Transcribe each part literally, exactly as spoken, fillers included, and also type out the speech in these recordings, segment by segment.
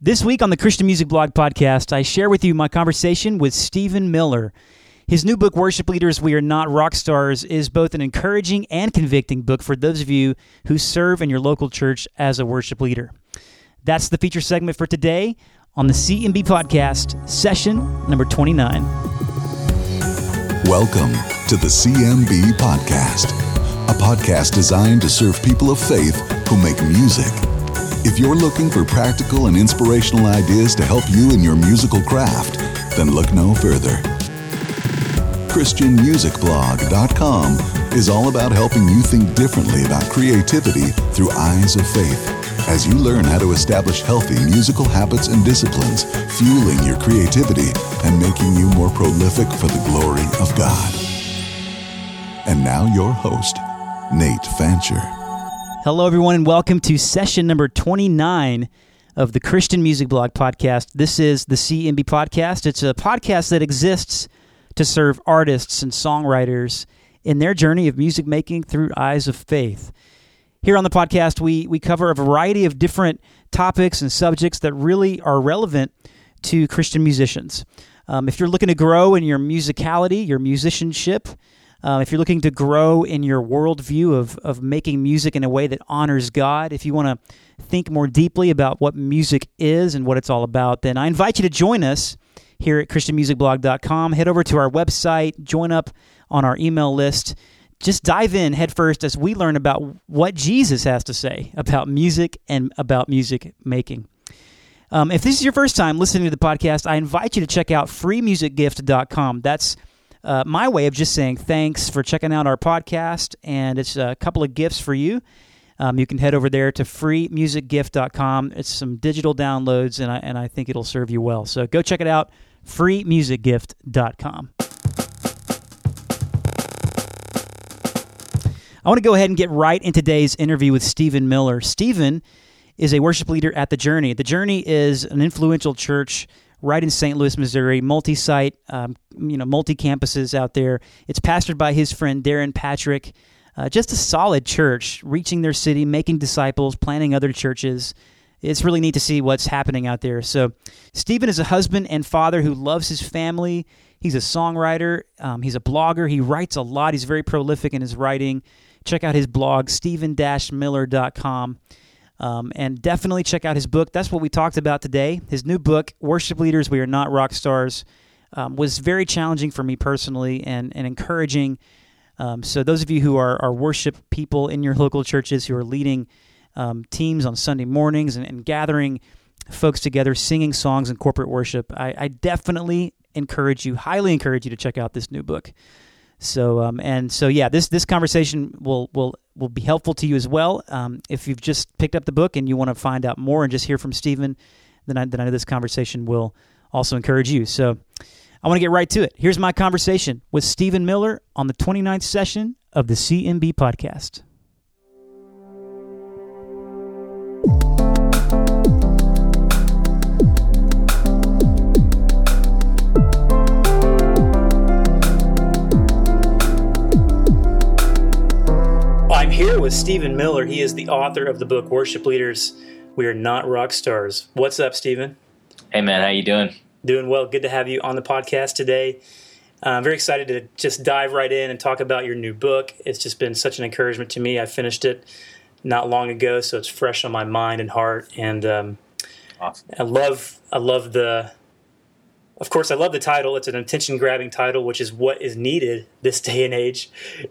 This week on the Christian Music Blog Podcast, I share with you my conversation with Stephen Miller. His new book, Worship Leaders, We Are Not Rock Stars, is both an encouraging and convicting book for those of you who serve in your local church as a worship leader. That's the feature segment for today on the C M B Podcast, session number twenty-nine. Welcome to the C M B Podcast, a podcast designed to serve people of faith who make music. If you're looking for practical and inspirational ideas to help you in your musical craft, then look no further. Christian Music Blog dot com is all about helping you think differently about creativity through eyes of faith as you learn how to establish healthy musical habits and disciplines, fueling your creativity and making you more prolific for the glory of God. And now your host, Nate Fancher. Hello, everyone, and welcome to session number twenty-nine of the Christian Music Blog Podcast. This is the C M B Podcast. It's a podcast that exists to serve artists and songwriters in their journey of music making through eyes of faith. Here on the podcast, we, we cover a variety of different topics and subjects that really are relevant to Christian musicians. Um, if you're looking to grow in your musicality, your musicianship, Uh, if you're looking to grow in your worldview of of making music in a way that honors God, if you want to think more deeply about what music is and what it's all about, then I invite you to join us here at Christian Music Blog dot com. Head over to our website, join up on our email list. Just dive in headfirst as we learn about what Jesus has to say about music and about music making. Um, if this is your first time listening to the podcast, I invite you to check out free music gift dot com. That's Uh, my way of just saying thanks for checking out our podcast, and it's a couple of gifts for you. Um, you can head over there to free music gift dot com. It's some digital downloads, and I, and I think it'll serve you well. So go check it out, free music gift dot com. I want to go ahead and get right in today's interview with Stephen Miller. Stephen is a worship leader at The Journey. The Journey is an influential church right in Saint Louis, Missouri, multi-site, um, you know, multi-campuses out there. It's pastored by his friend Darren Patrick. Uh, just a solid church, reaching their city, making disciples, planting other churches. It's really neat to see what's happening out there. So Stephen is a husband and father who loves his family. He's a songwriter. Um, he's a blogger. He writes a lot. He's very prolific in his writing. Check out his blog, stephen dash miller dot com. Um, and definitely check out his book. That's what we talked about today. His new book, Worship Leaders, We Are Not Rock Stars, um, was very challenging for me personally and, and encouraging. Um, so those of you who are, are worship people in your local churches, who are leading um, teams on Sunday mornings and, and gathering folks together, singing songs in corporate worship, I, I definitely encourage you, highly encourage you to check out this new book. So um, and so yeah, this this conversation will will will be helpful to you as well. Um, if you've just picked up the book and you want to find out more and just hear from Stephen, then I, then I know this conversation will also encourage you. So I want to get right to it. Here's my conversation with Stephen Miller on the twenty-ninth session of the C M B Podcast. I'm here with Stephen Miller. He is the author of the book, Worship Leaders, We Are Not Rock Stars. What's up, Stephen? Hey, man. How you doing? Doing well. Good to have you on the podcast today. I'm very excited to just dive right in and talk about your new book. It's just been such an encouragement to me. I finished it not long ago, so it's fresh on my mind and heart. And um, awesome. I love, I love the... Of course, I love the title. It's an attention-grabbing title, which is what is needed this day and age.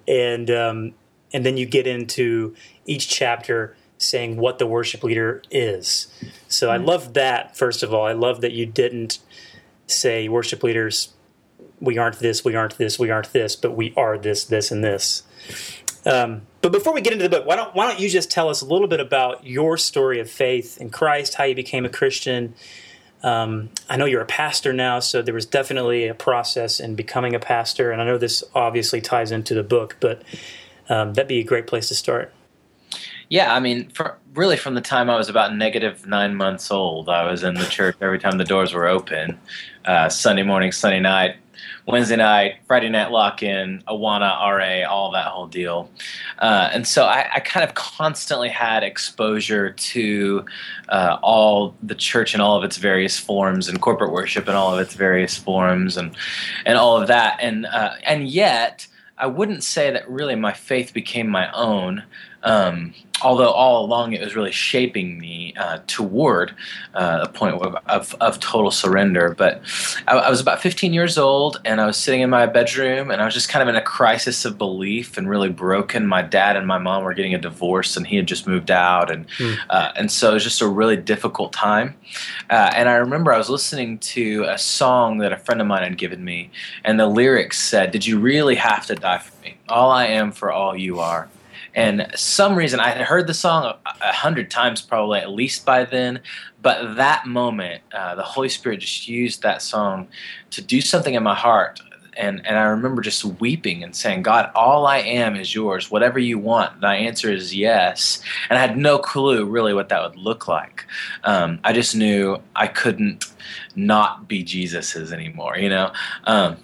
And... Um, And then you get into each chapter saying what the worship leader is. So I love that, first of all. I love that you didn't say worship leaders, we aren't this, we aren't this, we aren't this, but we are this, this, and this. Um, but before we get into the book, why don't why don't you just tell us a little bit about your story of faith in Christ, how you became a Christian. Um, I know you're a pastor now, so there was definitely a process in becoming a pastor. And I know this obviously ties into the book, but... Um, that'd be a great place to start. Yeah, I mean, for, really from the time I was about negative nine months old, I was in the church every time the doors were open, uh, Sunday morning, Sunday night, Wednesday night, Friday night lock-in, Awana, R A, all that whole deal. Uh, and so I, I kind of constantly had exposure to uh, all the church in all of its various forms and corporate worship in all of its various forms and and all of that. And uh, and yet, I wouldn't say that really my faith became my own. Um, although all along it was really shaping me uh, toward uh, a point of, of, of total surrender. But I, I was about fifteen years old, and I was sitting in my bedroom, and I was just kind of in a crisis of belief and really broken. My dad and my mom were getting a divorce, and he had just moved out, and mm. uh, and so it was just a really difficult time. Uh, and I remember I was listening to a song that a friend of mine had given me, and the lyrics said, "Did you really have to die for me? All I am for all you are." And some reason, I had heard the song a hundred times probably at least by then, but that moment, uh, the Holy Spirit just used that song to do something in my heart. And, and I remember just weeping and saying, "God, all I am is yours. Whatever you want, thy answer is yes." And I had no clue really what that would look like. Um, I just knew I couldn't not be Jesus's anymore, you know? Um,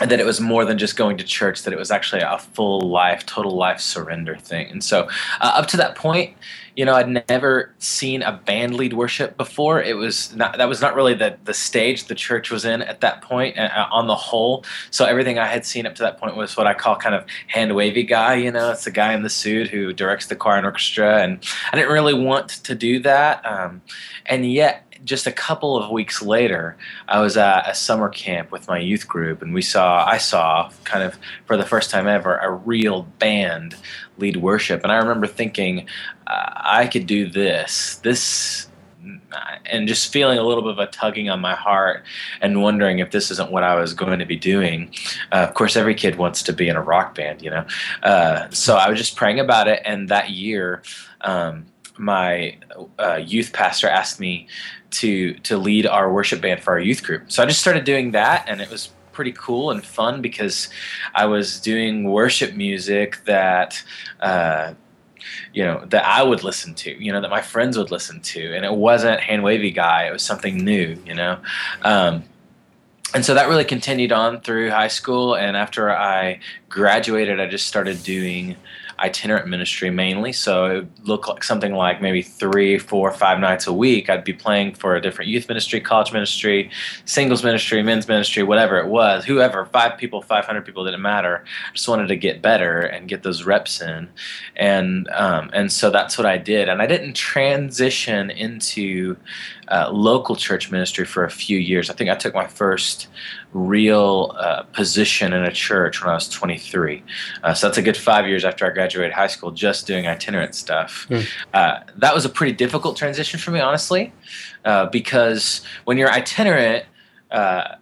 And that it was more than just going to church, that it was actually a full life, total life surrender thing. And so uh, up to that point, you know, I'd never seen a band lead worship before. It was not, that was not really the, the stage the church was in at that point uh, on the whole. So everything I had seen up to that point was what I call kind of hand wavy guy. You know, it's the guy in the suit who directs the choir and orchestra. And I didn't really want to do that. Um, and yet, just a couple of weeks later, I was at a summer camp with my youth group, and we saw, I saw kind of for the first time ever, a real band lead worship. And I remember thinking, uh, I could do this, this, and just feeling a little bit of a tugging on my heart and wondering if this isn't what I was going to be doing. Uh, of course, every kid wants to be in a rock band, you know? Uh, so I was just praying about it. And that year, um, my uh, youth pastor asked me to to lead our worship band for our youth group. So I just started doing that, and it was pretty cool and fun because I was doing worship music that uh, you know that I would listen to, you know, that my friends would listen to, and it wasn't hand wavy guy. It was something new, you know. Um, and so that really continued on through high school, and after I graduated, I just started doing itinerant ministry mainly, so it would look like something like maybe three, four, five nights a week. I'd be playing for a different youth ministry, college ministry, singles ministry, men's ministry, whatever it was, whoever, five people, five hundred people, didn't matter. I just wanted to get better and get those reps in, and um, and so that's what I did. And I didn't transition into uh, local church ministry for a few years. I think I took my first real uh, position in a church when I was twenty-three. Uh, so that's a good five years after I graduated high school, just doing itinerant stuff. Mm. Uh, that was a pretty difficult transition for me, honestly, uh, because when you're itinerant, uh,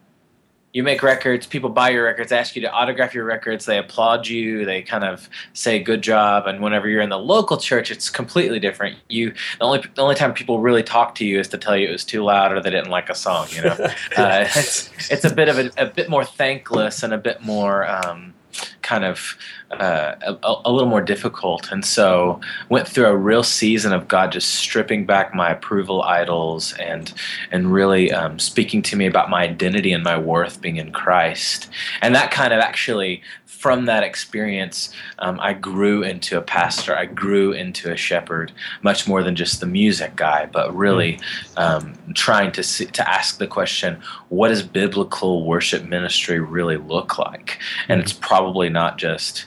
you make records, people buy your records, ask you to autograph your records, they applaud you, they kind of say good job. And whenever you're in the local church, it's completely different. You the only the only time people really talk to you is to tell you it was too loud or they didn't like a song, you know. uh, it's it's a bit of a, a bit more thankless and a bit more um, kind of uh, a, a little more difficult. And so went through a real season of God just stripping back my approval idols and and really um, speaking to me about my identity and my worth being in Christ. And that kind of actually, from that experience, um, I grew into a pastor. I grew into a shepherd, much more than just the music guy, but really um, trying to see, to ask the question, what does biblical worship ministry really look like? And it's probably not just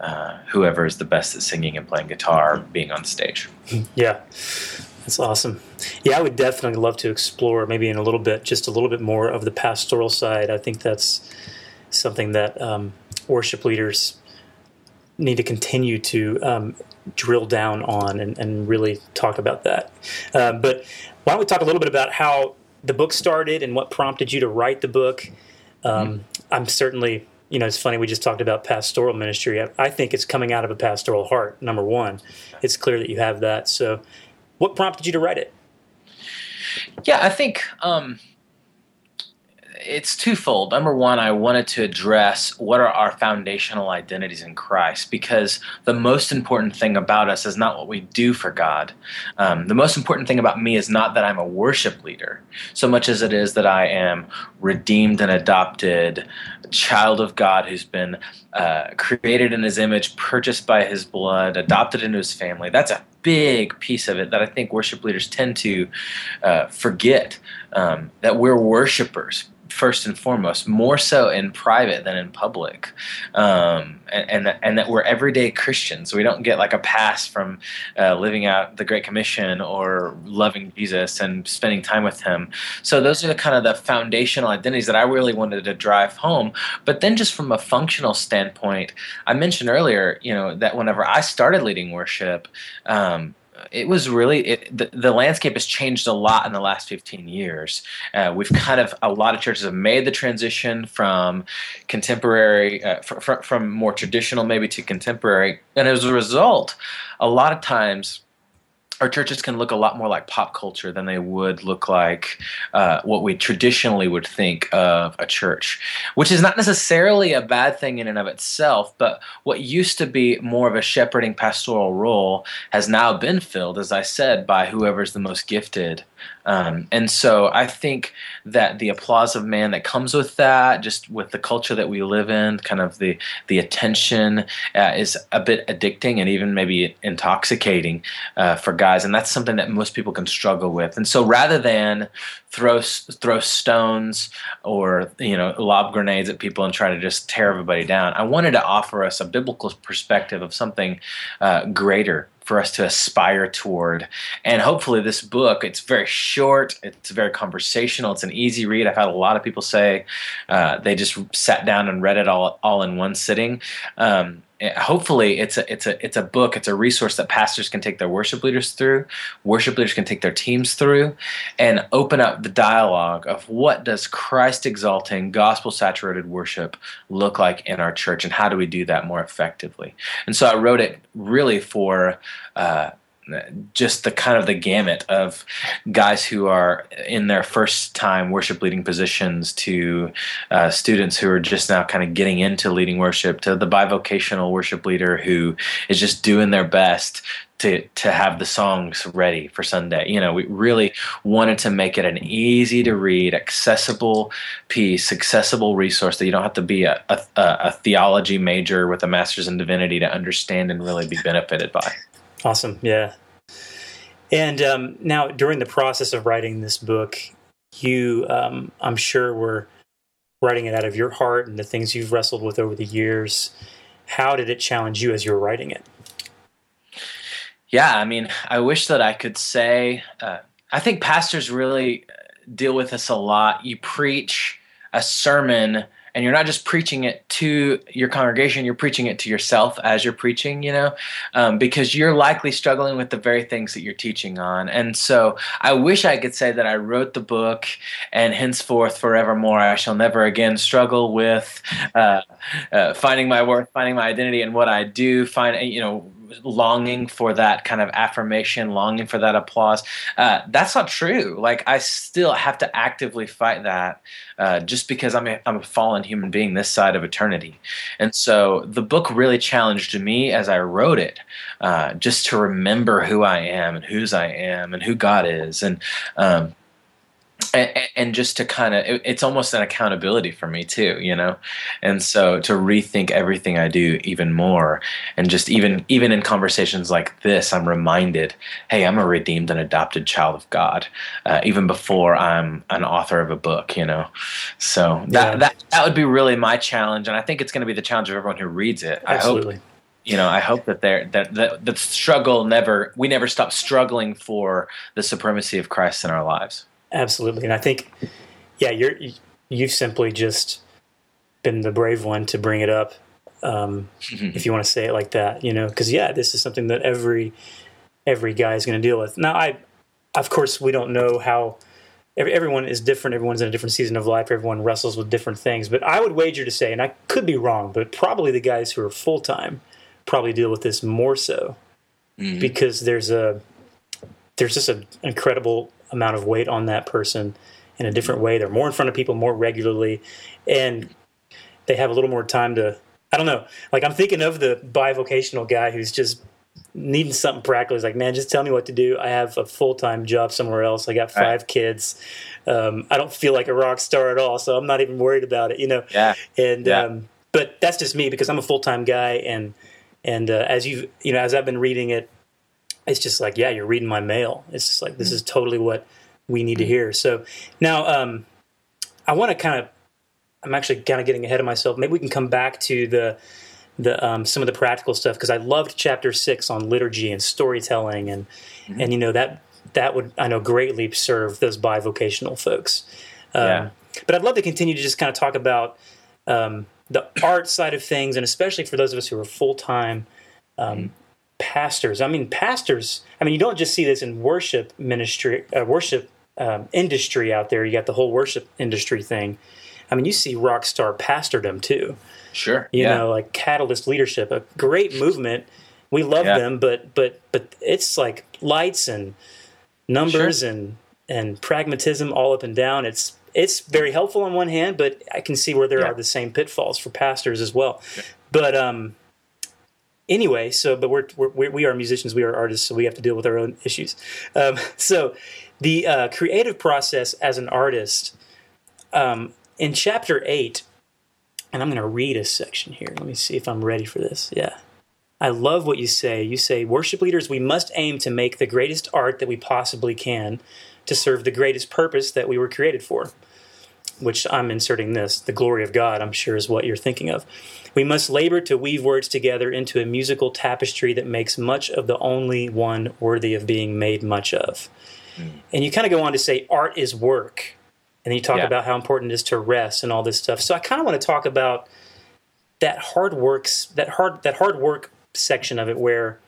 uh, whoever is the best at singing and playing guitar, being on stage. Yeah, that's awesome. Yeah, I would definitely love to explore maybe in a little bit, just a little bit more of the pastoral side. I think that's something that Um, worship leaders need to continue to um, drill down on and, and really talk about that. Uh, but why don't we talk a little bit about how the book started and what prompted you to write the book? Um, mm. I'm certainly, you know, it's funny, we just talked about pastoral ministry. I, I think it's coming out of a pastoral heart, number one. It's clear that you have that. So what prompted you to write it? Yeah, I think Um it's twofold. Number one, I wanted to address what are our foundational identities in Christ, because the most important thing about us is not what we do for God. Um, the most important thing about me is not that I'm a worship leader, so much as it is that I am redeemed and adopted, a child of God who's been uh, created in His image, purchased by His blood, adopted into His family. That's a big piece of it that I think worship leaders tend to uh, forget, um, that we're worshipers first and foremost, more so in private than in public, um, and, and and that we're everyday Christians. We don't get like a pass from uh, living out the Great Commission or loving Jesus and spending time with Him. So those are the kind of the foundational identities that I really wanted to drive home. But then, just from a functional standpoint, I mentioned earlier, you know, that whenever I started leading worship, um, It was really it, the, the landscape has changed a lot in the last fifteen years. Uh, we've kind of a lot of churches have made the transition from contemporary, uh, fr- fr- from more traditional maybe to contemporary, and as a result, a lot of times our churches can look a lot more like pop culture than they would look like uh, what we traditionally would think of a church, which is not necessarily a bad thing in and of itself, but what used to be more of a shepherding pastoral role has now been filled, as I said, by whoever's the most gifted. Um, and so I think that the applause of man that comes with that, just with the culture that we live in, kind of the the attention uh, is a bit addicting and even maybe intoxicating uh, for guys. And that's something that most people can struggle with. And so rather than throw throw stones or, you know, lob grenades at people and try to just tear everybody down, I wanted to offer us a biblical perspective of something uh, greater for us to aspire toward. And hopefully this book, it's very short, it's very conversational, it's an easy read. I've had a lot of people say uh, they just sat down and read it all all in one sitting. Um, hopefully it's a, it's, a, it's a book, it's a resource that pastors can take their worship leaders through, worship leaders can take their teams through, and open up the dialogue of what does Christ-exalting, gospel-saturated worship look like in our church, and how do we do that more effectively. And so I wrote it really for uh, just the kind of the gamut of guys who are in their first time worship leading positions, to uh, students who are just now kind of getting into leading worship, to the bivocational worship leader who is just doing their best to to have the songs ready for Sunday. You know, we really wanted to make it an easy to read, accessible piece, accessible resource that you don't have to be a, a, a theology major with a master's in divinity to understand and really be benefited by. Awesome. Yeah. And um, now during the process of writing this book, you, um, I'm sure, were writing it out of your heart and the things you've wrestled with over the years. How did it challenge you as you were writing it? Yeah, I mean, I wish that I could say, uh, I think pastors really deal with this a lot. You preach a sermon, and you're not just preaching it to your congregation, you're preaching it to yourself as you're preaching, you know, um, because you're likely struggling with the very things that you're teaching on. And so I wish I could say that I wrote the book and henceforth forevermore I shall never again struggle with uh, uh, finding my worth, finding my identity in what I do, find, you know, longing for that kind of affirmation, longing for that applause. Uh, that's not true. Like, I still have to actively fight that uh, just because I'm a, I'm a fallen human being this side of eternity. And so the book really challenged me as I wrote it, uh, just to remember who I am and whose I am and who God is. And, um, And, and just to kind of, it's almost an accountability for me too, you know? And so to rethink everything I do even more, and just even, even in conversations like this, I'm reminded, hey, I'm a redeemed and adopted child of God, uh, even before I'm an author of a book, you know? So that, yeah. that, that would be really my challenge. And I think it's going to be the challenge of everyone who reads it. Absolutely. I hope. You know, I hope that they're, that, that the struggle never, we never stop struggling for the supremacy of Christ in our lives. Absolutely. And I think, yeah, you're, you've simply just been the brave one to bring it up, um, mm-hmm. if you want to say it like that, you know, because, yeah, this is something that every every guy is going to deal with. Now, I, of course, we don't know how every, everyone is different. Everyone's in a different season of life. Everyone wrestles with different things. But I would wager to say, and I could be wrong, but probably the guys who are full-time probably deal with this more so, mm-hmm. because there's a there's just an incredible amount of weight on that person, in a different way. They're more in front of people more regularly, and they have a little more time to, I don't know. Like, I'm thinking of the bivocational guy who's just needing something practical. He's like, man, just tell me what to do. I have a full-time job somewhere else. I got five right. kids. Um, I don't feel like a rock star at all, so I'm not even worried about it, you know? Yeah. And, yeah. um, but that's just me, because I'm a full-time guy. And, and, uh, as you, you know, as I've been reading it, it's just like, yeah, you're reading my mail. It's just like, this is totally what we need to hear. So now, um, I want to kind of, I'm actually kind of getting ahead of myself. Maybe we can come back to the, the, um, some of the practical stuff, because I loved chapter six on liturgy and storytelling, and, mm-hmm. and, you know, that, that would, I know, greatly serve those bivocational folks. Um, yeah. But I'd love to continue to just kind of talk about, um, the art side of things. And especially for those of us who are full-time, um, mm-hmm. pastors. I mean, pastors, I mean, you don't just see this in worship ministry, uh, worship, um, industry out there. You got the whole worship industry thing. I mean, you see rock star pastordom too. Sure. You yeah. know, like Catalyst Leadership, a great movement. We love yeah. them, but but but it's like lights and numbers sure. and and pragmatism all up and down. It's it's very helpful on one hand, but I can see where there yeah. are the same pitfalls for pastors as well. Yeah. But um, anyway, so but we're, we're we are musicians, we are artists, so we have to deal with our own issues. Um, so the uh, creative process as an artist. Um, In chapter eight, and I'm going to read a section here. Let me see if I'm ready for this. Yeah. I love what you say. You say, worship leaders, we must aim to make the greatest art that we possibly can to serve the greatest purpose that we were created for, which I'm inserting this. The glory of God, I'm sure, is what you're thinking of. We must labor to weave words together into a musical tapestry that makes much of the only one worthy of being made much of. Mm. And you kind of go on to say, art is work. And then you talk yeah. about how important it is to rest and all this stuff. So I kind of want to talk about that hard works, that hard that hard work section of it, where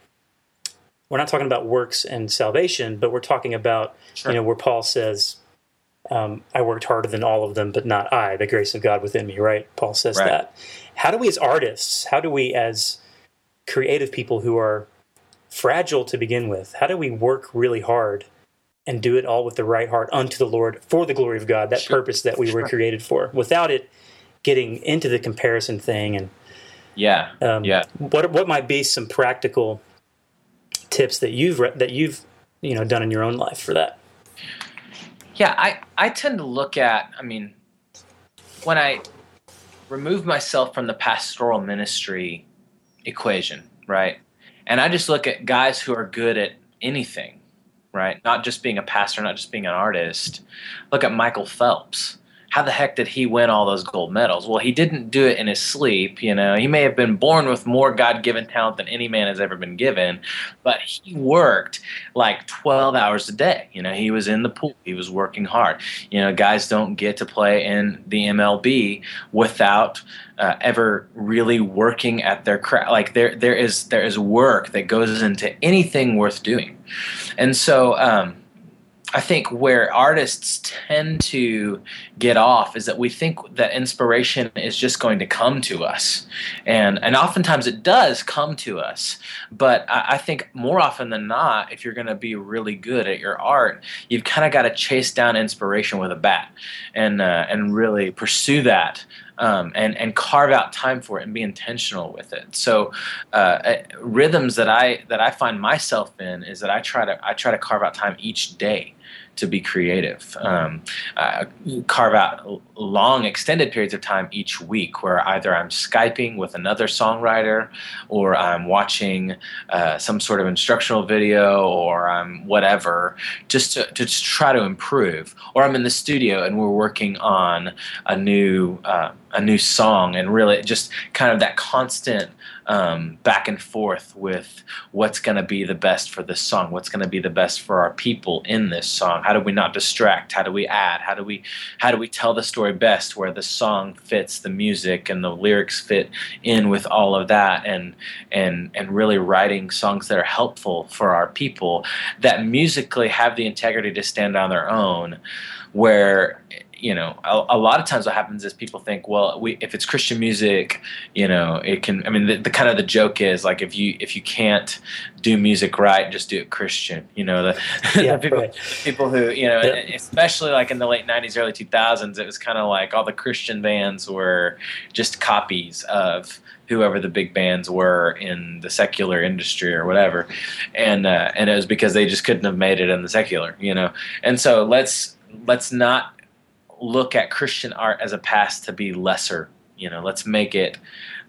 we're not talking about works and salvation, but we're talking about sure. you know, where Paul says, um, "I worked harder than all of them, but not I. The grace of God within me." Right? Paul says right. that. How do we, as artists, how do we, as creative people who are fragile to begin with, how do we work really hard and do it all with the right heart unto the Lord for the glory of God, that sure. purpose that we sure. were created for, without it getting into the comparison thing? And yeah, um, yeah. What what might be some practical tips that you've re- that you've you know done in your own life for that? Yeah, I I tend to look at. I mean, when I remove myself from the pastoral ministry equation, right, and I just look at guys who are good at anything. Right? Not just being a pastor, not just being an artist. Look at Michael Phelps. How the heck did he win all those gold medals? Well, he didn't do it in his sleep. You know, he may have been born with more God-given talent than any man has ever been given, but he worked like twelve hours a day. You know, he was in the pool. He was working hard. You know, guys don't get to play in the M L B without uh, ever really working at their craft. Like there, there is there is work that goes into anything worth doing, and so. Um, I think where artists tend to get off is that we think that inspiration is just going to come to us. And and oftentimes it does come to us. But I, I think more often than not, if you're going to be really good at your art, you've kind of got to chase down inspiration with a bat and uh, and really pursue that. Um, and, and carve out time for it and be intentional with it. So uh, uh, rhythms that I that I find myself in is that I try to I try to carve out time each day to be creative. Um, uh, carve out long, extended periods of time each week where either I'm Skyping with another songwriter, or I'm watching uh, some sort of instructional video, or I'm whatever, just to, to just try to improve. Or I'm in the studio and we're working on a new uh, a new song, and really just kind of that constant Um, back and forth with what's going to be the best for this song, what's going to be the best for our people in this song. How do we not distract? How do we add? How do we how do we tell the story best where the song fits the music and the lyrics fit in with all of that, and and and really writing songs that are helpful for our people, that musically have the integrity to stand on their own, where you know, a, a lot of times what happens is people think, well, we, if it's Christian music, you know, it can, I mean, the, the kind of the joke is like, if you, if you can't do music right, just do it Christian, you know, the, yeah, the people, right. people who, you know, yeah. especially like in the late nineties, early two thousands, it was kind of like all the Christian bands were just copies of whoever the big bands were in the secular industry or whatever. And, uh, and it was because they just couldn't have made it in the secular, you know? And so let's, let's not look at Christian art as a past to be lesser, you know, let's make it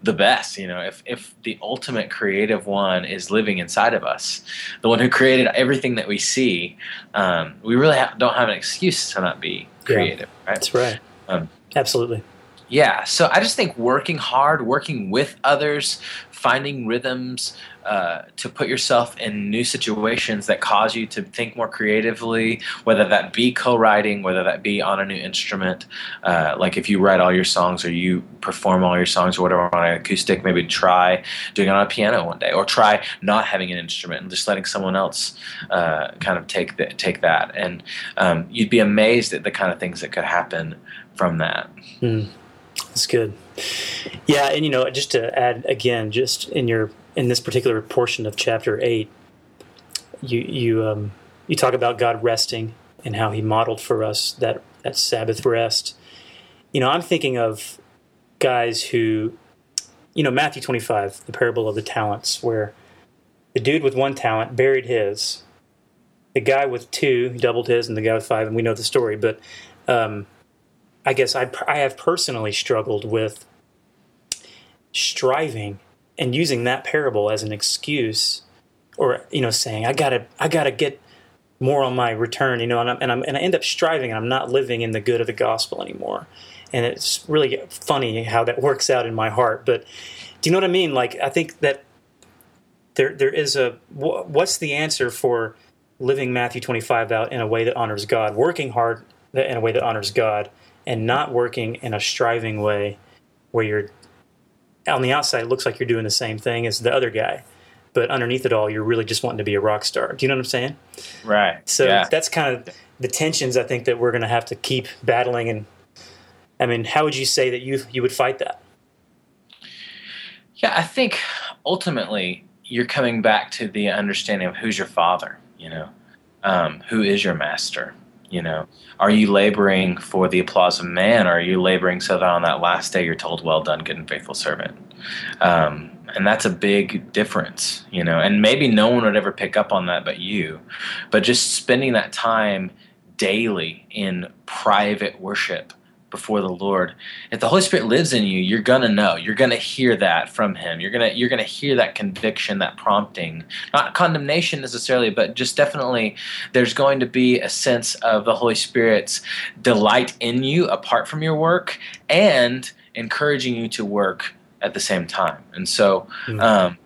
the best, you know, if, if the ultimate creative one is living inside of us, the one who created everything that we see, um, we really ha- don't have an excuse to not be creative. Yeah, right? That's right. Um, Absolutely. Yeah, so I just think working hard, working with others, finding rhythms uh, to put yourself in new situations that cause you to think more creatively, whether that be co-writing, whether that be on a new instrument, uh, like if you write all your songs or you perform all your songs or whatever on an acoustic, maybe try doing it on a piano one day, or try not having an instrument and just letting someone else uh, kind of take the, take that. And um, you'd be amazed at the kind of things that could happen from that. Mm. That's good. Yeah, and you know, just to add again, just in your in this particular portion of chapter eight, you you um, you talk about God resting and how He modeled for us that that Sabbath rest. You know, I'm thinking of guys who, you know, Matthew twenty-five, the parable of the talents, where the dude with one talent buried his, the guy with two doubled his, and the guy with five, and we know the story, but. Um, I guess I, I have personally struggled with striving and using that parable as an excuse, or you know, saying I gotta I gotta get more on my return, you know, and I'm, and, I'm, and I end up striving, and I'm not living in the good of the gospel anymore. And it's really funny how that works out in my heart. But do you know what I mean? Like I think that there there is a what's the answer for living Matthew twenty-five out in a way that honors God, working hard in a way that honors God. And not working in a striving way where you're, on the outside, it looks like you're doing the same thing as the other guy. But underneath it all, you're really just wanting to be a rock star. Do you know what I'm saying? Right. So yeah. That's kind of the tensions I think that we're going to have to keep battling. And I mean, how would you say that you you would fight that? Yeah, I think ultimately you're coming back to the understanding of who's your father, you know, um, who is your master. You know, are you laboring for the applause of man, or are you laboring so that on that last day you're told, well done, good and faithful servant? Um, and that's a big difference, you know, and maybe no one would ever pick up on that but you. But just spending that time daily in private worship before the Lord, if the Holy Spirit lives in you, you're going to know, you're going to hear that from him. You're going to, you're going to hear that conviction, that prompting, not condemnation necessarily, but just definitely there's going to be a sense of the Holy Spirit's delight in you apart from your work and encouraging you to work at the same time. And so, mm-hmm. um,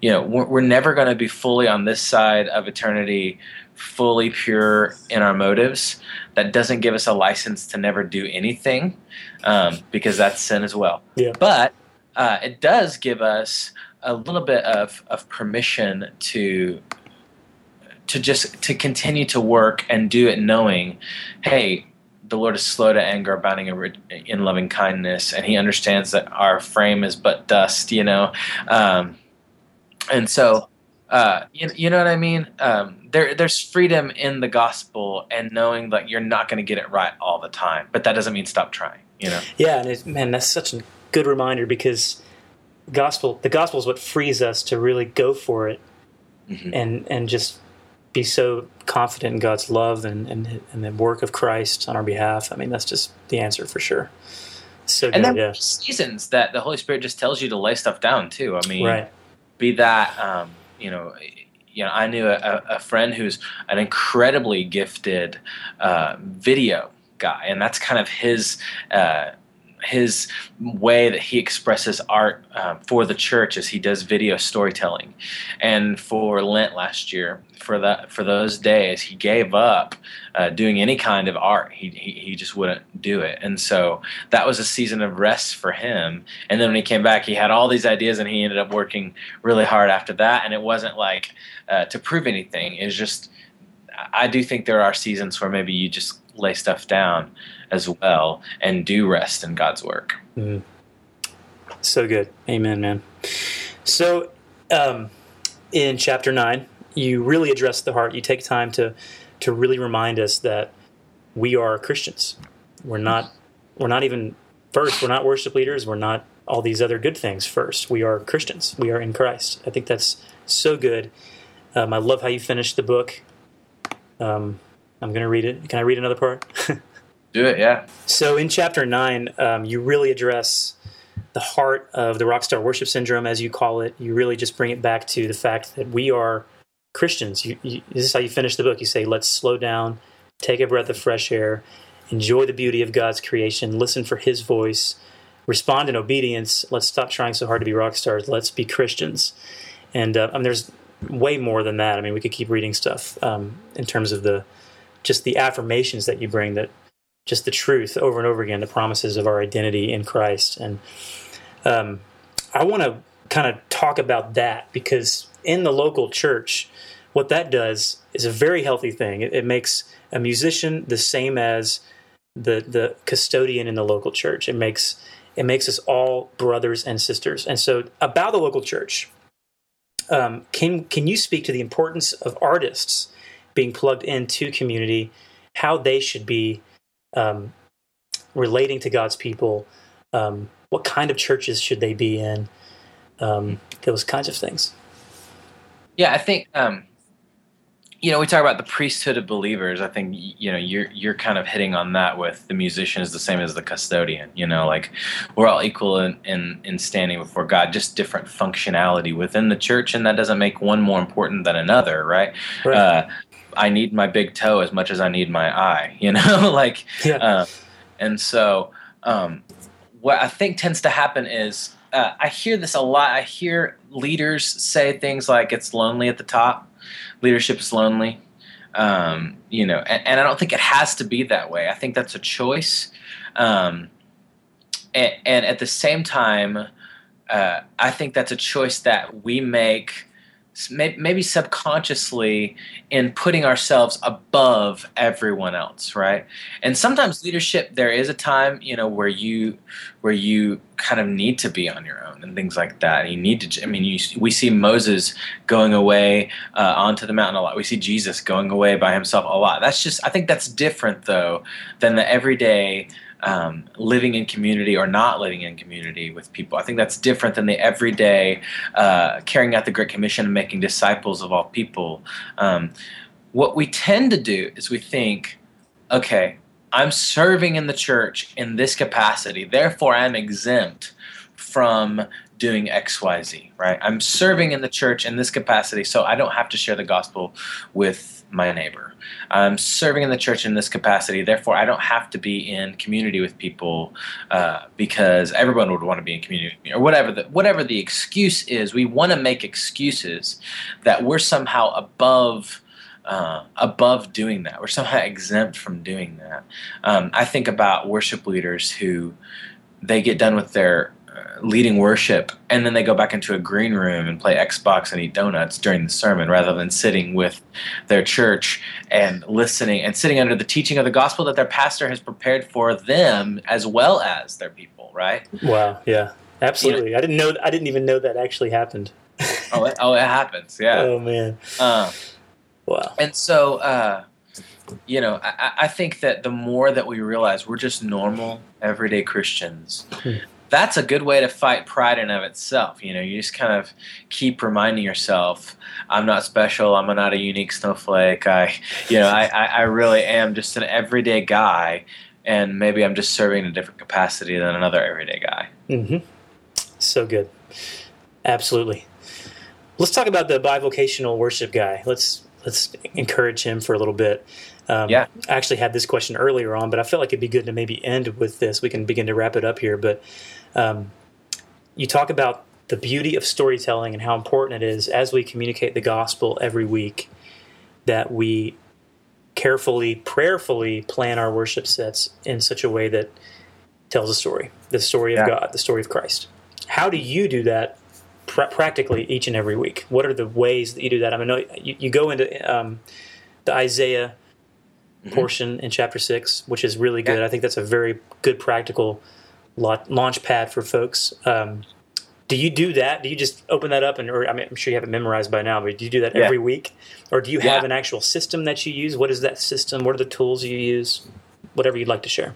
you know, we're, we're never going to be fully on this side of eternity, fully pure in our motives. That doesn't give us a license to never do anything, um, because that's sin as well. Yeah. But uh, it does give us a little bit of, of permission to to just to continue to work and do it knowing, hey, the Lord is slow to anger, abounding in loving kindness, and He understands that our frame is but dust, you know. Um, and so... Uh, you, you know what I mean? Um, there, there's freedom in the gospel and knowing that you're not going to get it right all the time, but that doesn't mean stop trying, you know? Yeah, and it, man, that's such a good reminder, because gospel, the gospel is what frees us to really go for it, mm-hmm. and, and just be so confident in God's love and, and, and the work of Christ on our behalf. I mean, that's just the answer for sure. So good, and then yeah. Seasons that the Holy Spirit just tells you to lay stuff down too. I mean, right. be that... Um, You know, you know, I knew a, a friend who's an incredibly gifted uh, video guy, and that's kind of his uh, his way that he expresses art uh, for the church, is he does video storytelling. And for Lent last year, for that for those days, he gave up uh, doing any kind of art. He, he he just wouldn't do it, and so that was a season of rest for him. And then when he came back, he had all these ideas, and he ended up working really hard after that. And it wasn't like uh, to prove anything. It's just, I do think there are seasons where maybe you just lay stuff down as well and do rest in God's work. Mm. So good. Amen, man. So um, in chapter nine, you really address the heart. You take time to to really remind us that we are Christians. We're not we're not even first. We're not worship leaders. We're not all these other good things first. We are Christians. We are in Christ. I think that's so good. Um, I love how you finished the book. Um, I'm going to read it. Can I read another part? Do it, yeah. So in chapter nine, um, you really address the heart of the rock star worship syndrome, as you call it. You really just bring it back to the fact that we are Christians. You, you, this is how you finish the book. You say, let's slow down, take a breath of fresh air, enjoy the beauty of God's creation, listen for his voice, respond in obedience. Let's stop trying so hard to be rock stars. Let's be Christians. And uh, I mean, there's way more than that. I mean, we could keep reading stuff um, in terms of the just the affirmations that you bring, that just the truth over and over again, the promises of our identity in Christ. And um, I want to kind of talk about that, because in the local church, what that does is a very healthy thing. It, it makes a musician the same as the the custodian in the local church. It makes it makes us all brothers and sisters. And so, about the local church, Um, can can you speak to the importance of artists being plugged into community, how they should be um, relating to God's people, um, what kind of churches should they be in, um, those kinds of things? Yeah, I think, um, you know, we talk about the priesthood of believers. I think, you know, you're you're kind of hitting on that with the musician is the same as the custodian. You know, like we're all equal in, in, in standing before God, just different functionality within the church, and that doesn't make one more important than another, right? Right. Uh, I need my big toe as much as I need my eye, you know? like, yeah. um, And so um, what I think tends to happen is uh, I hear this a lot. I hear leaders say things like it's lonely at the top. Leadership is lonely, um, you know, and, and I don't think it has to be that way. I think that's a choice. Um, and, and at the same time, uh, I think that's a choice that we make maybe subconsciously in putting ourselves above everyone else, right? And sometimes leadership, there is a time, you know, where you where you kind of need to be on your own and things like that. You need to. I mean, you, we see Moses going away uh, onto the mountain a lot. We see Jesus going away by himself a lot. That's just. I think that's different though than the everyday. Um, living in community or not living in community with people. I think that's different than the everyday uh, carrying out the Great Commission and making disciples of all people. Um, what we tend to do is we think, okay, I'm serving in the church in this capacity, therefore I'm exempt from doing X, Y, Z, right? I'm serving in the church in this capacity, so I don't have to share the gospel with my neighbor. I'm serving in the church in this capacity, therefore I don't have to be in community with people uh, because everyone would want to be in community with me, or whatever the, whatever the excuse is. We want to make excuses that we're somehow above uh, above doing that. We're somehow exempt from doing that. Um, I think about worship leaders who they get done with their leading worship, and then they go back into a green room and play Xbox and eat donuts during the sermon rather than sitting with their church and listening and sitting under the teaching of the gospel that their pastor has prepared for them as well as their people, right? Wow, yeah, absolutely. You know, I didn't know, I didn't even know that actually happened. oh, it, oh, it happens, yeah. Oh, man. Um, wow. And so, uh, you know, I, I think that the more that we realize we're just normal, everyday Christians, hmm. that's a good way to fight pride in and of itself. You know, you just kind of keep reminding yourself, I'm not special. I'm not a unique snowflake. I, you know, I, I really am just an everyday guy, and maybe I'm just serving in a different capacity than another everyday guy. Mm-hmm. So good. Absolutely. Let's talk about the bivocational worship guy. Let's let's encourage him for a little bit. Um, yeah. I actually had this question earlier on, but I felt like it'd be good to maybe end with this. We can begin to wrap it up here. But um, you talk about the beauty of storytelling and how important it is as we communicate the gospel every week that we carefully, prayerfully plan our worship sets in such a way that tells a story, the story of yeah. God, the story of Christ. How do you do that pr- practically each and every week? What are the ways that you do that? I mean, you, you go into um, the Isaiah mm-hmm. portion in chapter six, which is really good. Yeah. I think that's a very good practical launch pad for folks. Um, do you do that? Do you just open that up? and or I mean, I'm sure you have it memorized by now, but do you do that yeah. every week? Or do you have yeah. an actual system that you use? What is that system? What are the tools you use? Whatever you'd like to share.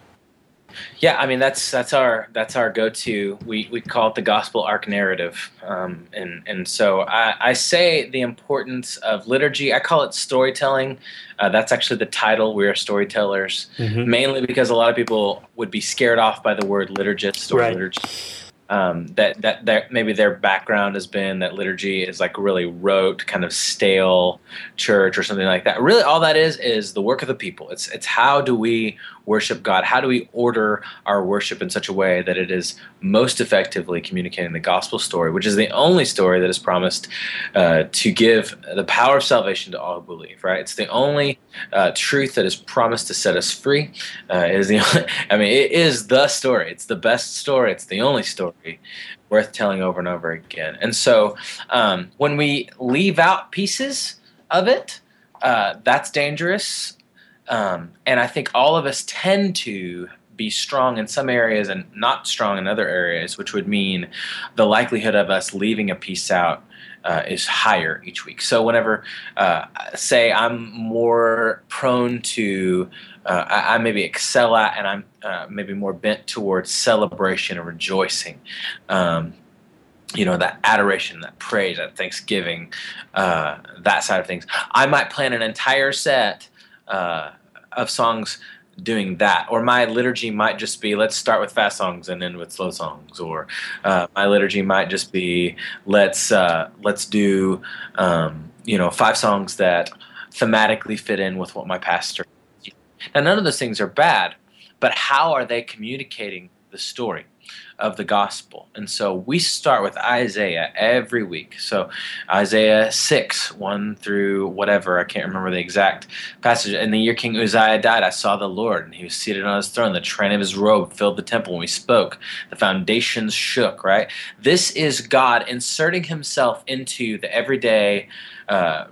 Yeah, I mean that's that's our that's our go-to. We we call it the gospel arc narrative, um, and and so I, I say the importance of liturgy. I call it storytelling. Uh, that's actually the title. We are storytellers, mm-hmm. mainly because a lot of people would be scared off by the word liturgist or right. liturgy. Um, that that that maybe their background has been that liturgy is like really rote, kind of stale church or something like that. Really, all that is is the work of the people. It's it's how do we worship God? How do we order our worship in such a way that it is most effectively communicating the gospel story, which is the only story that is promised uh, to give the power of salvation to all who believe. Right? It's the only uh, truth that is promised to set us free. Uh, it is the only, I mean, it is the story. It's the best story. It's the only story worth telling over and over again. And so um, when we leave out pieces of it, uh, that's dangerous. Um, and I think all of us tend to be strong in some areas and not strong in other areas, which would mean the likelihood of us leaving a piece out Uh, is higher each week. So whenever, uh, say I'm more prone to, uh, I, I maybe excel at, and I'm uh, maybe more bent towards celebration and rejoicing, um, you know, that adoration, that praise, that thanksgiving, uh, that side of things. I might plan an entire set uh, of songs doing that, or my liturgy might just be let's start with fast songs and end with slow songs, or uh, my liturgy might just be let's uh, let's do um, you know five songs that thematically fit in with what my pastor. Now none of those things are bad, but how are they communicating the story of the gospel? And so we start with Isaiah every week. So Isaiah six, one through whatever, I can't remember the exact passage. In the year King Uzziah died, I saw the Lord, and he was seated on his throne. The train of his robe filled the temple. When we spoke, the foundations shook, right? This is God inserting himself into the everyday uh,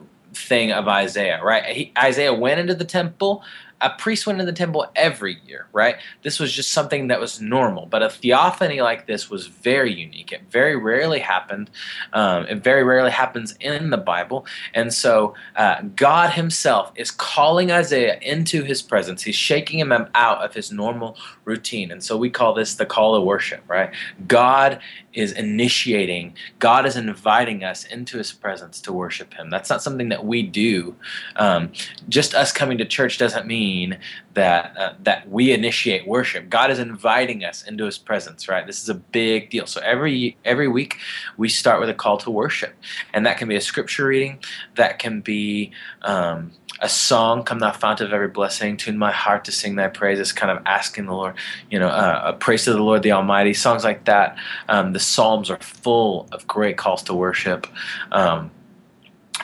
thing of Isaiah, right? He, Isaiah went into the temple. A priest went to the temple every year, right? This was just something that was normal. But a theophany like this was very unique. It very rarely happened. Um, it very rarely happens in the Bible. And so uh, God himself is calling Isaiah into his presence. He's shaking him out of his normal routine. And so we call this the call to worship, right? God is initiating. God is inviting us into his presence to worship him. That's not something that we do. Um, just us coming to church doesn't mean that uh, that we initiate worship. God is inviting us into his presence, right? This is a big deal. So every every week we start with a call to worship, and that can be a scripture reading, that can be um, a song, "Come Thou Fount of Every Blessing, Tune My Heart to Sing Thy Praises," kind of asking the Lord, you know, uh, praise to the Lord the Almighty, songs like that. Um, the Psalms are full of great calls to worship. Um,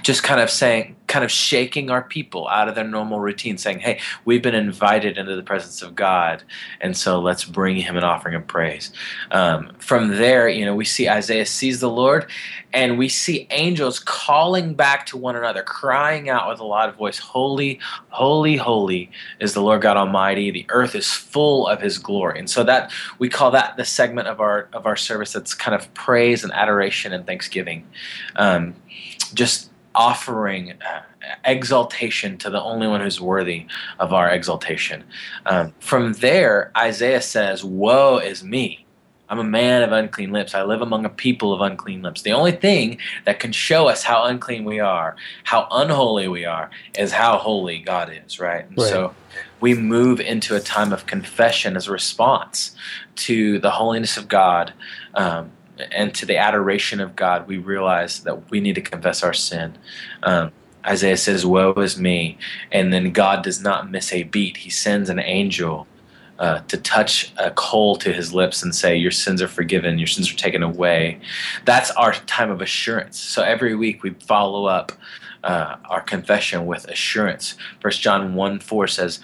just kind of saying, kind of shaking our people out of their normal routine, saying, hey, we've been invited into the presence of God, and so let's bring him an offering of praise. Um, from there, you know, we see Isaiah sees the Lord, and we see angels calling back to one another, crying out with a loud voice, holy, holy, holy is the Lord God Almighty. The earth is full of his glory. And so that we call that the segment of our of our service that's kind of praise and adoration and thanksgiving. Um, just offering uh, exaltation to the only one who's worthy of our exaltation. Um, from there, Isaiah says, woe is me. I'm a man of unclean lips. I live among a people of unclean lips. The only thing that can show us how unclean we are, how unholy we are, is how holy God is, right? And right. so we move into a time of confession as a response to the holiness of God, um, and to the adoration of God. We realize that we need to confess our sin. Um, Isaiah says, woe is me. And then God does not miss a beat. He sends an angel uh, to touch a coal to his lips and say, your sins are forgiven, your sins are taken away. That's our time of assurance. So every week we follow up uh, our confession with assurance. First John one four says,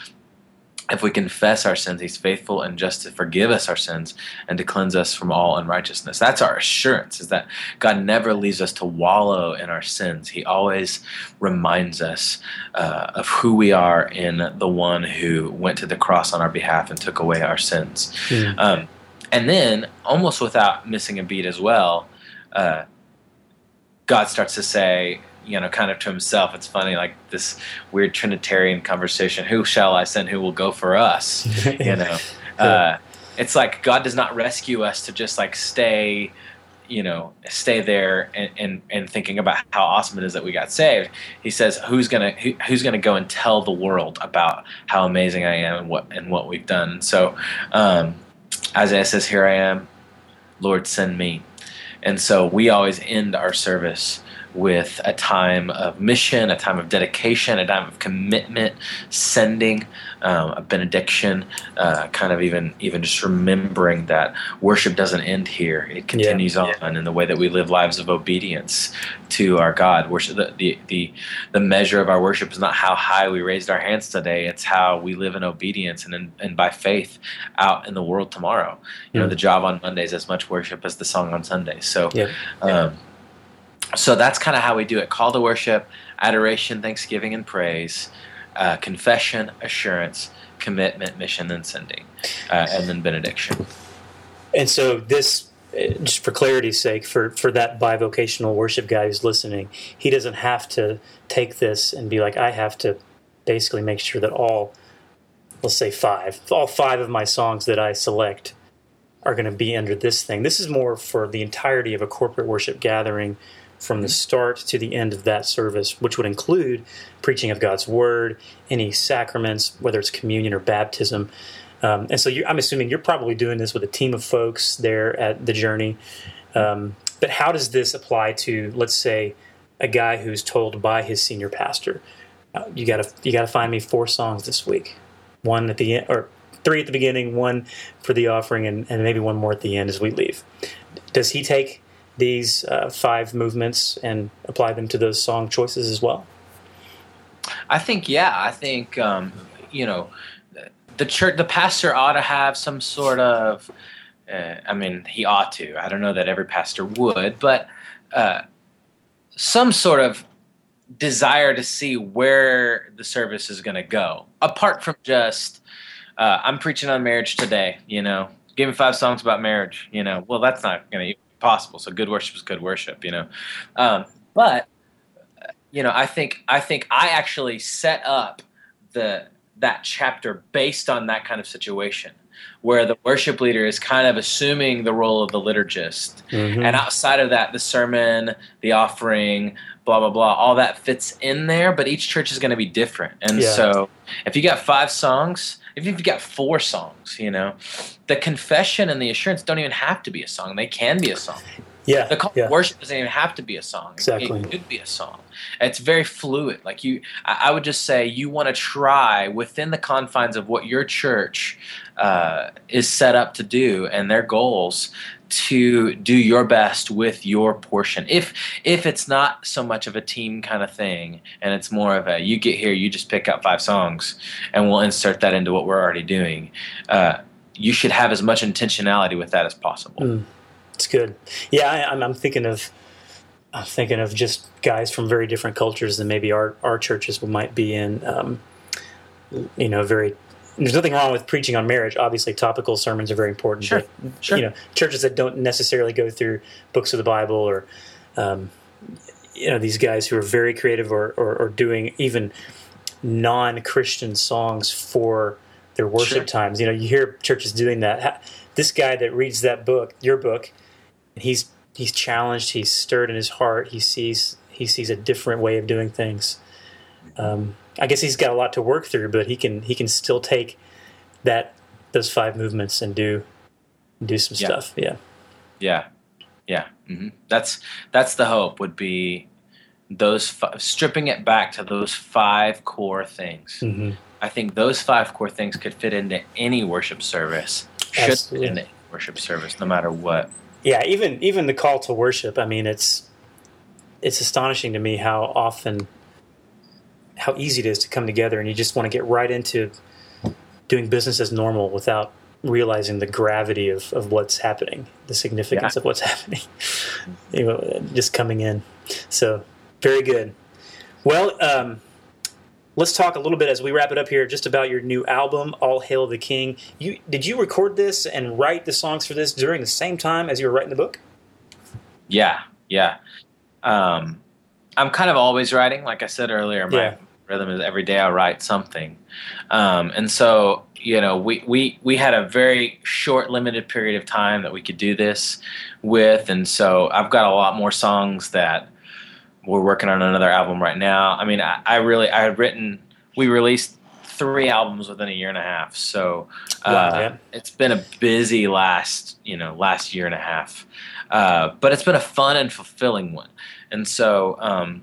If we confess our sins, he's faithful and just to forgive us our sins and to cleanse us from all unrighteousness. That's our assurance, is that God never leaves us to wallow in our sins. He always reminds us uh, of who we are in the one who went to the cross on our behalf and took away our sins. Yeah. Um, and then, almost without missing a beat as well, uh, God starts to say, you know, kind of to himself, it's funny, like this weird Trinitarian conversation, who shall I send, who will go for us, you know. Uh, it's like God does not rescue us to just like stay, you know, stay there and, and, and thinking about how awesome it is that we got saved. He says, who's going to who, who's going to go and tell the world about how amazing I am and what, and what we've done. And so um, Isaiah says, here I am, Lord, send me. And so we always end our service with a time of mission, a time of dedication, a time of commitment, sending, um, a benediction, uh, kind of even even just remembering that worship doesn't end here. It continues yeah, yeah. on in the way that we live lives of obedience to our God. Worship, the, the, the, the measure of our worship is not how high we raised our hands today. It's how we live in obedience and in, and by faith out in the world tomorrow. You yeah. know, the job on Monday is as much worship as the song on Sunday. So, yeah. um, So that's kind of how we do it. Call to worship, adoration, thanksgiving, and praise, uh, confession, assurance, commitment, mission, and sending, uh, and then benediction. And so this, just for clarity's sake, for, for that bivocational worship guy who's listening, he doesn't have to take this and be like, I have to basically make sure that all, let's say five, all five of my songs that I select are going to be under this thing. This is more for the entirety of a corporate worship gathering, from the start to the end of that service, which would include preaching of God's word, any sacraments, whether it's communion or baptism. Um, and so you, I'm assuming you're probably doing this with a team of folks there at The Journey. Um, but how does this apply to, let's say, a guy who's told by his senior pastor, you gotta you gotta find me four songs this week, one at the end, or three at the beginning, one for the offering, and, and maybe one more at the end as we leave. Does he take these uh, five movements and apply them to those song choices as well? I think, yeah, I think, um, you know, the church, the pastor ought to have some sort of, uh, I mean, he ought to, I don't know that every pastor would, but uh, some sort of desire to see where the service is going to go, apart from just, uh, I'm preaching on marriage today, you know, give me five songs about marriage, you know, well, that's not going to possible. So good worship is good worship, you know. Um, but you know, I think I think I actually set up the that chapter based on that kind of situation, where the worship leader is kind of assuming the role of the liturgist, mm-hmm. and outside of that, the sermon, the offering, blah blah blah, all that fits in there. But each church is going to be different, and yeah. so if you got five songs. If you've got four songs, you know, the confession and the assurance don't even have to be a song. They can be a song. Yeah. The call yeah. to worship doesn't even have to be a song. Exactly. It could be a song. It's very fluid. Like you, I would just say you want to try within the confines of what your church uh, is set up to do and their goals to do your best with your portion. If if it's not so much of a team kind of thing and it's more of a you get here, you just pick out five songs and we'll insert that into what we're already doing, uh, you should have as much intentionality with that as possible. Mm. It's good. Yeah, I, I'm, I'm thinking of, I'm thinking of just guys from very different cultures than maybe our, our churches might be in. Um, you know, very. There's nothing wrong with preaching on marriage. Obviously, topical sermons are very important. Sure, but, sure. You know, churches that don't necessarily go through books of the Bible, or um, you know, these guys who are very creative, or or, or doing even non-Christian songs for their worship sure. times. You know, you hear churches doing that. This guy that reads that book, your book. He's he's challenged. He's stirred in his heart. He sees he sees a different way of doing things. Um, I guess he's got a lot to work through, but he can he can still take that those five movements and do do some yeah. stuff. Yeah, yeah, yeah. Mm-hmm. That's that's the hope would be those f- stripping it back to those five core things. Mm-hmm. I think those five core things could fit into any worship service. Should Absolutely. Fit into any worship service, no matter what. Yeah, even even the call to worship. I mean, it's it's astonishing to me how often, how easy it is to come together, and you just want to get right into doing business as normal without realizing the gravity of, of what's happening, the significance yeah. of what's happening, you know, just coming in. So very good. Well, um, let's talk a little bit as we wrap it up here just about your new album, All Hail the King. You did you record this and write the songs for this during the same time as you were writing the book? Yeah, yeah. Um, I'm kind of always writing. Like I said earlier, my yeah. rhythm is every day I write something. Um, and so, you know, we, we, we had a very short, limited period of time that we could do this with. And so I've got a lot more songs that we're working on another album right now. I mean, I, I really, I had written, we released three albums within a year and a half. So uh, yeah, yeah. it's been a busy last, you know, last year and a half. Uh, but it's been a fun and fulfilling one. And so um,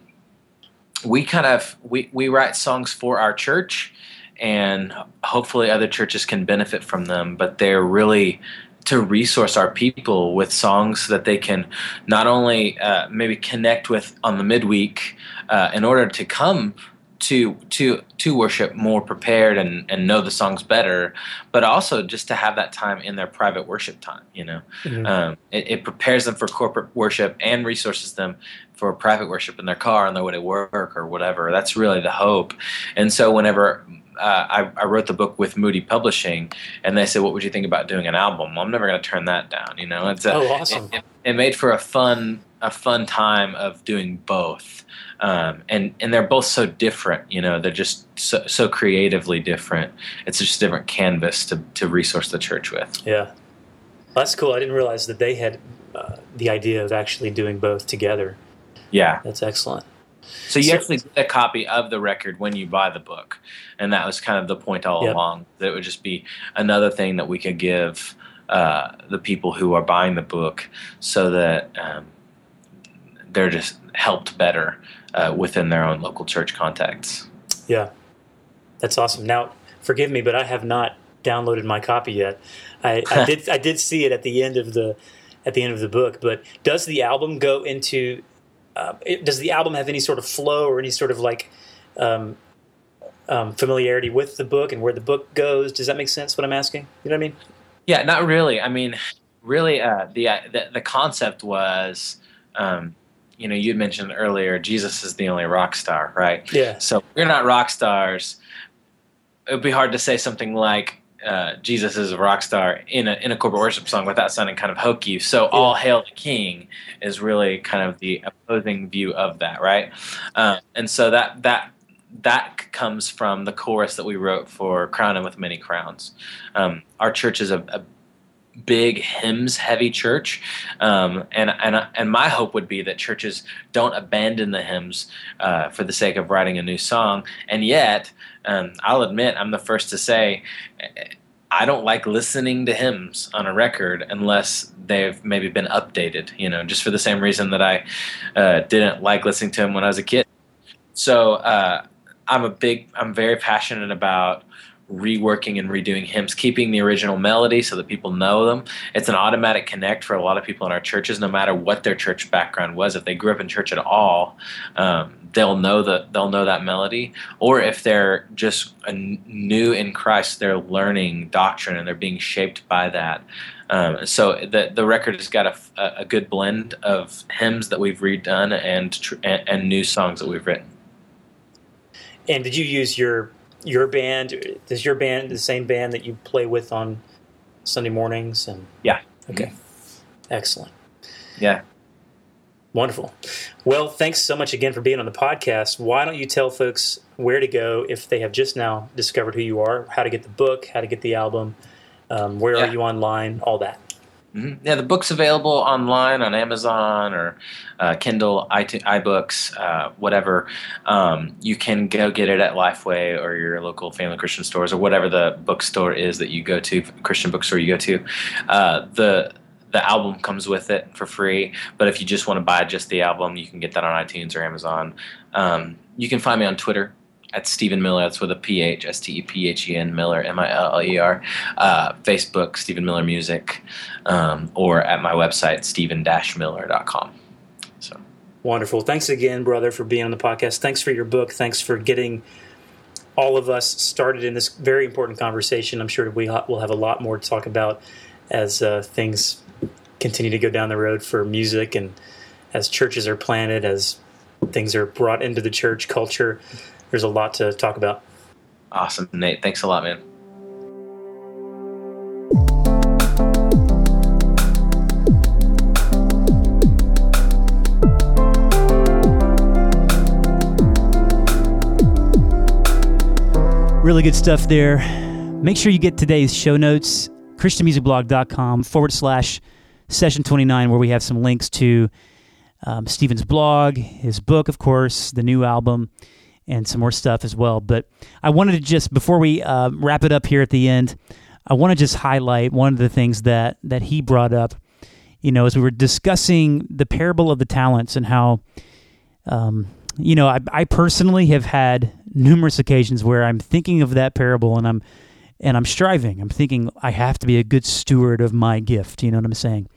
we kind of, we, we write songs for our church, and hopefully other churches can benefit from them, but they're really to resource our people with songs that they can not only uh, maybe connect with on the midweek uh, in order to come to to to worship more prepared and, and know the songs better, but also just to have that time in their private worship time, you know. Mm-hmm. Um, it, it prepares them for corporate worship and resources them for private worship in their car on their way to work or whatever. That's really the hope. And so whenever uh, I, I wrote the book with Moody Publishing, and they said, what would you think about doing an album? Well, I'm never going to turn that down, you know. It's a, oh, awesome. It, it, it made for a fun a fun time of doing both. Um, and, and they're both so different, you know, they're just so, so creatively different. It's just a different canvas to, to resource the church with. Yeah. That's cool. I didn't realize that they had uh, the idea of actually doing both together. Yeah. That's excellent. So you so, actually get a copy of the record when you buy the book. And that was kind of the point all yep. along. That it would just be another thing that we could give uh, the people who are buying the book so that um, they're just helped better uh, within their own local church contexts. Yeah, that's awesome. Now, forgive me, but I have not downloaded my copy yet. I, I did I did see it at the end of the at the end of the book. But does the album go into? Uh, it, does the album have any sort of flow or any sort of like um, um, familiarity with the book and where the book goes? Does that make sense? What I'm asking, you know what I mean? Yeah, not really. I mean, really, uh, the, uh, the the concept was. Um, You know, you mentioned earlier, Jesus is the only rock star, right? Yeah. So we're not rock stars. It would be hard to say something like uh, Jesus is a rock star in a in a corporate worship song without sounding kind of hokey. So yeah. All Hail the King is really kind of the opposing view of that, right? Um, and so that that that comes from the chorus that we wrote for Crown Him with Many Crowns. Um, our church is a, a big hymns heavy church, um, and and and my hope would be that churches don't abandon the hymns uh, for the sake of writing a new song. And yet, um, I'll admit I'm the first to say I don't like listening to hymns on a record unless they've maybe been updated. You know, just for the same reason that I uh, didn't like listening to them when I was a kid. So uh, I'm a big, I'm very passionate about reworking and redoing hymns, keeping the original melody so that people know them. It's an automatic connect for a lot of people in our churches, no matter what their church background was. If they grew up in church at all, um, they'll know the they'll know that melody. Or if they're just a new in Christ, they're learning doctrine and they're being shaped by that. Um, so the the record has got a, a good blend of hymns that we've redone and, tr- and and new songs that we've written. And did you use your Your band, does your band, the same band that you play with on Sunday mornings? And yeah. Okay. Excellent. Yeah. Wonderful. Well, thanks so much again for being on the podcast. Why don't you tell folks where to go if they have just now discovered who you are, how to get the book, how to get the album, um, where yeah. are you online, all that. Mm-hmm. Yeah, the book's available online on Amazon or uh, Kindle, iTunes, iBooks, uh, whatever. Um, you can go get it at Lifeway or your local Family Christian stores or whatever the bookstore is that you go to, Christian bookstore you go to. Uh, the the album comes with it for free, but if you just want to buy just the album, you can get that on iTunes or Amazon. Um, you can find me on Twitter at Stephen Miller. That's with a P H, S T E P H E N, Miller, M I L L E R. Uh, Facebook, Stephen Miller Music, um, or at my website, stephen dash miller dot com. So wonderful. Thanks again, brother, for being on the podcast. Thanks for your book. Thanks for getting all of us started in this very important conversation. I'm sure we will have a lot more to talk about as uh, things continue to go down the road for music, and as churches are planted, as things are brought into the church culture. There's a lot to talk about. Awesome, Nate. Thanks a lot, man. Really good stuff there. Make sure you get today's show notes, Christian Music Blog dot com forward slash session twenty-nine, where we have some links to um, Stephen's blog, his book, of course, the new album, and some more stuff as well. But I wanted to just, before we uh, wrap it up here at the end, I want to just highlight one of the things that, that he brought up, you know, as we were discussing the parable of the talents and how, um, you know, I, I personally have had numerous occasions where I'm thinking of that parable and I'm and I'm striving. I'm thinking I have to be a good steward of my gift. You know what I'm saying?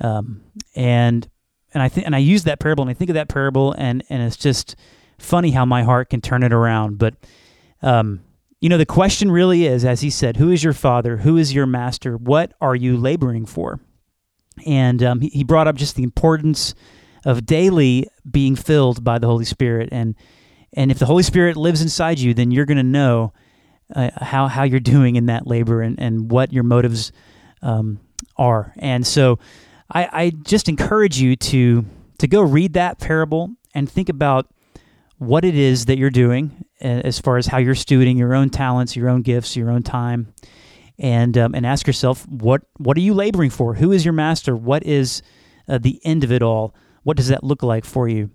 Um, and and I think and I use that parable and I think of that parable and and it's just funny how my heart can turn it around. But um, you know, the question really is, as he said, who is your father? Who is your master? What are you laboring for? And um, he, he brought up just the importance of daily being filled by the Holy Spirit. And And if the Holy Spirit lives inside you, then you're going to know uh, how how you're doing in that labor and, and what your motives um, are. And so I, I just encourage you to to go read that parable and think about what it is that you're doing as far as how you're stewarding your own talents, your own gifts, your own time, and um, and ask yourself, what, what are you laboring for? Who is your master? What is uh, the end of it all? What does that look like for you?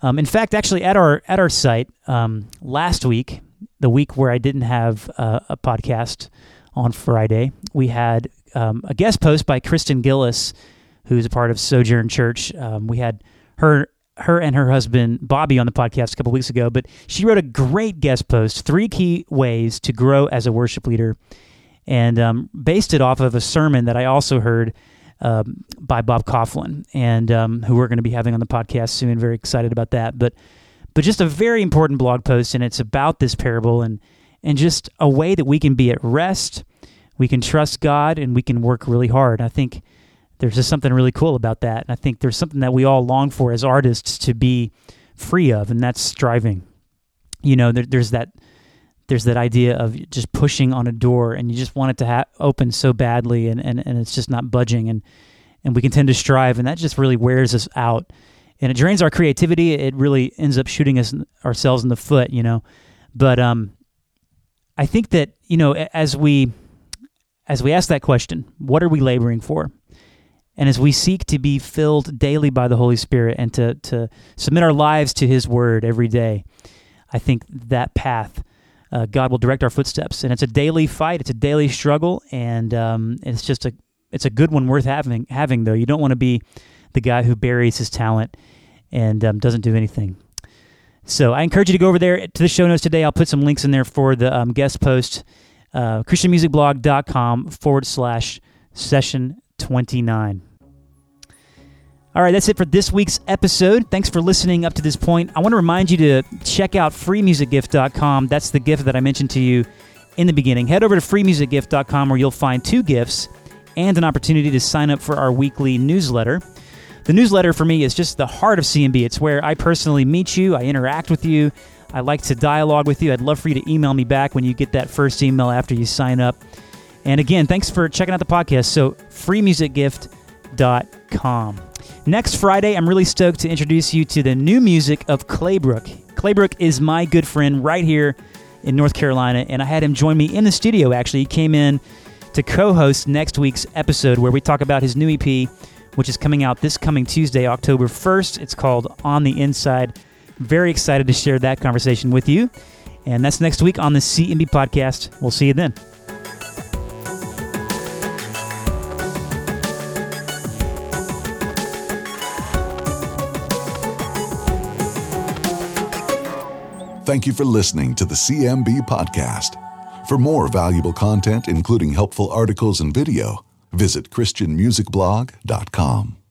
Um, in fact, actually, at our at our site um, last week, the week where I didn't have uh, a podcast on Friday, we had um, a guest post by Kristen Gillis, who's a part of Sojourn Church. Um, we had her her and her husband Bobby on the podcast a couple weeks ago, but she wrote a great guest post: three key ways to grow as a worship leader, and um, based it off of a sermon that I also heard Um, by Bob Coughlin, and um, who we're going to be having on the podcast soon. Very excited about that. But but just a very important blog post, and it's about this parable and and just a way that we can be at rest, we can trust God, and we can work really hard. I think there's just something really cool about that. And I think there's something that we all long for as artists to be free of, and that's striving. You know, there, there's that there's that idea of just pushing on a door and you just want it to ha- open so badly and, and, and it's just not budging, and, and we can tend to strive, and that just really wears us out and it drains our creativity. It really ends up shooting us ourselves in the foot, you know? But um, I think that, you know, as we, as we ask that question, what are we laboring for? And as we seek to be filled daily by the Holy Spirit and to, to submit our lives to His Word every day, I think that path Uh, God will direct our footsteps, and it's a daily fight. It's a daily struggle, and um, it's just a it's a good one worth having. Having though, you don't want to be the guy who buries his talent and um, doesn't do anything. So I encourage you to go over there to the show notes today. I'll put some links in there for the um, guest post, uh, Christian Music Blog dot com forward slash session twenty nine. All right, that's it for this week's episode. Thanks for listening up to this point. I want to remind you to check out free music gift dot com. That's the gift that I mentioned to you in the beginning. Head over to free music gift dot com where you'll find two gifts and an opportunity to sign up for our weekly newsletter. The newsletter for me is just the heart of C M B. It's where I personally meet you. I interact with you. I like to dialogue with you. I'd love for you to email me back when you get that first email after you sign up. And again, thanks for checking out the podcast. So free music gift dot com. Next Friday, I'm really stoked to introduce you to the new music of Claybrook. Claybrook is my good friend right here in North Carolina, and I had him join me in the studio, actually. He came in to co-host next week's episode where we talk about his new E P, which is coming out this coming Tuesday, October first. It's called On the Inside. Very excited to share that conversation with you. And that's next week on the C M B Podcast. We'll see you then. Thank you for listening to the C M B Podcast. For more valuable content, including helpful articles and video, visit Christian Music Blog dot com.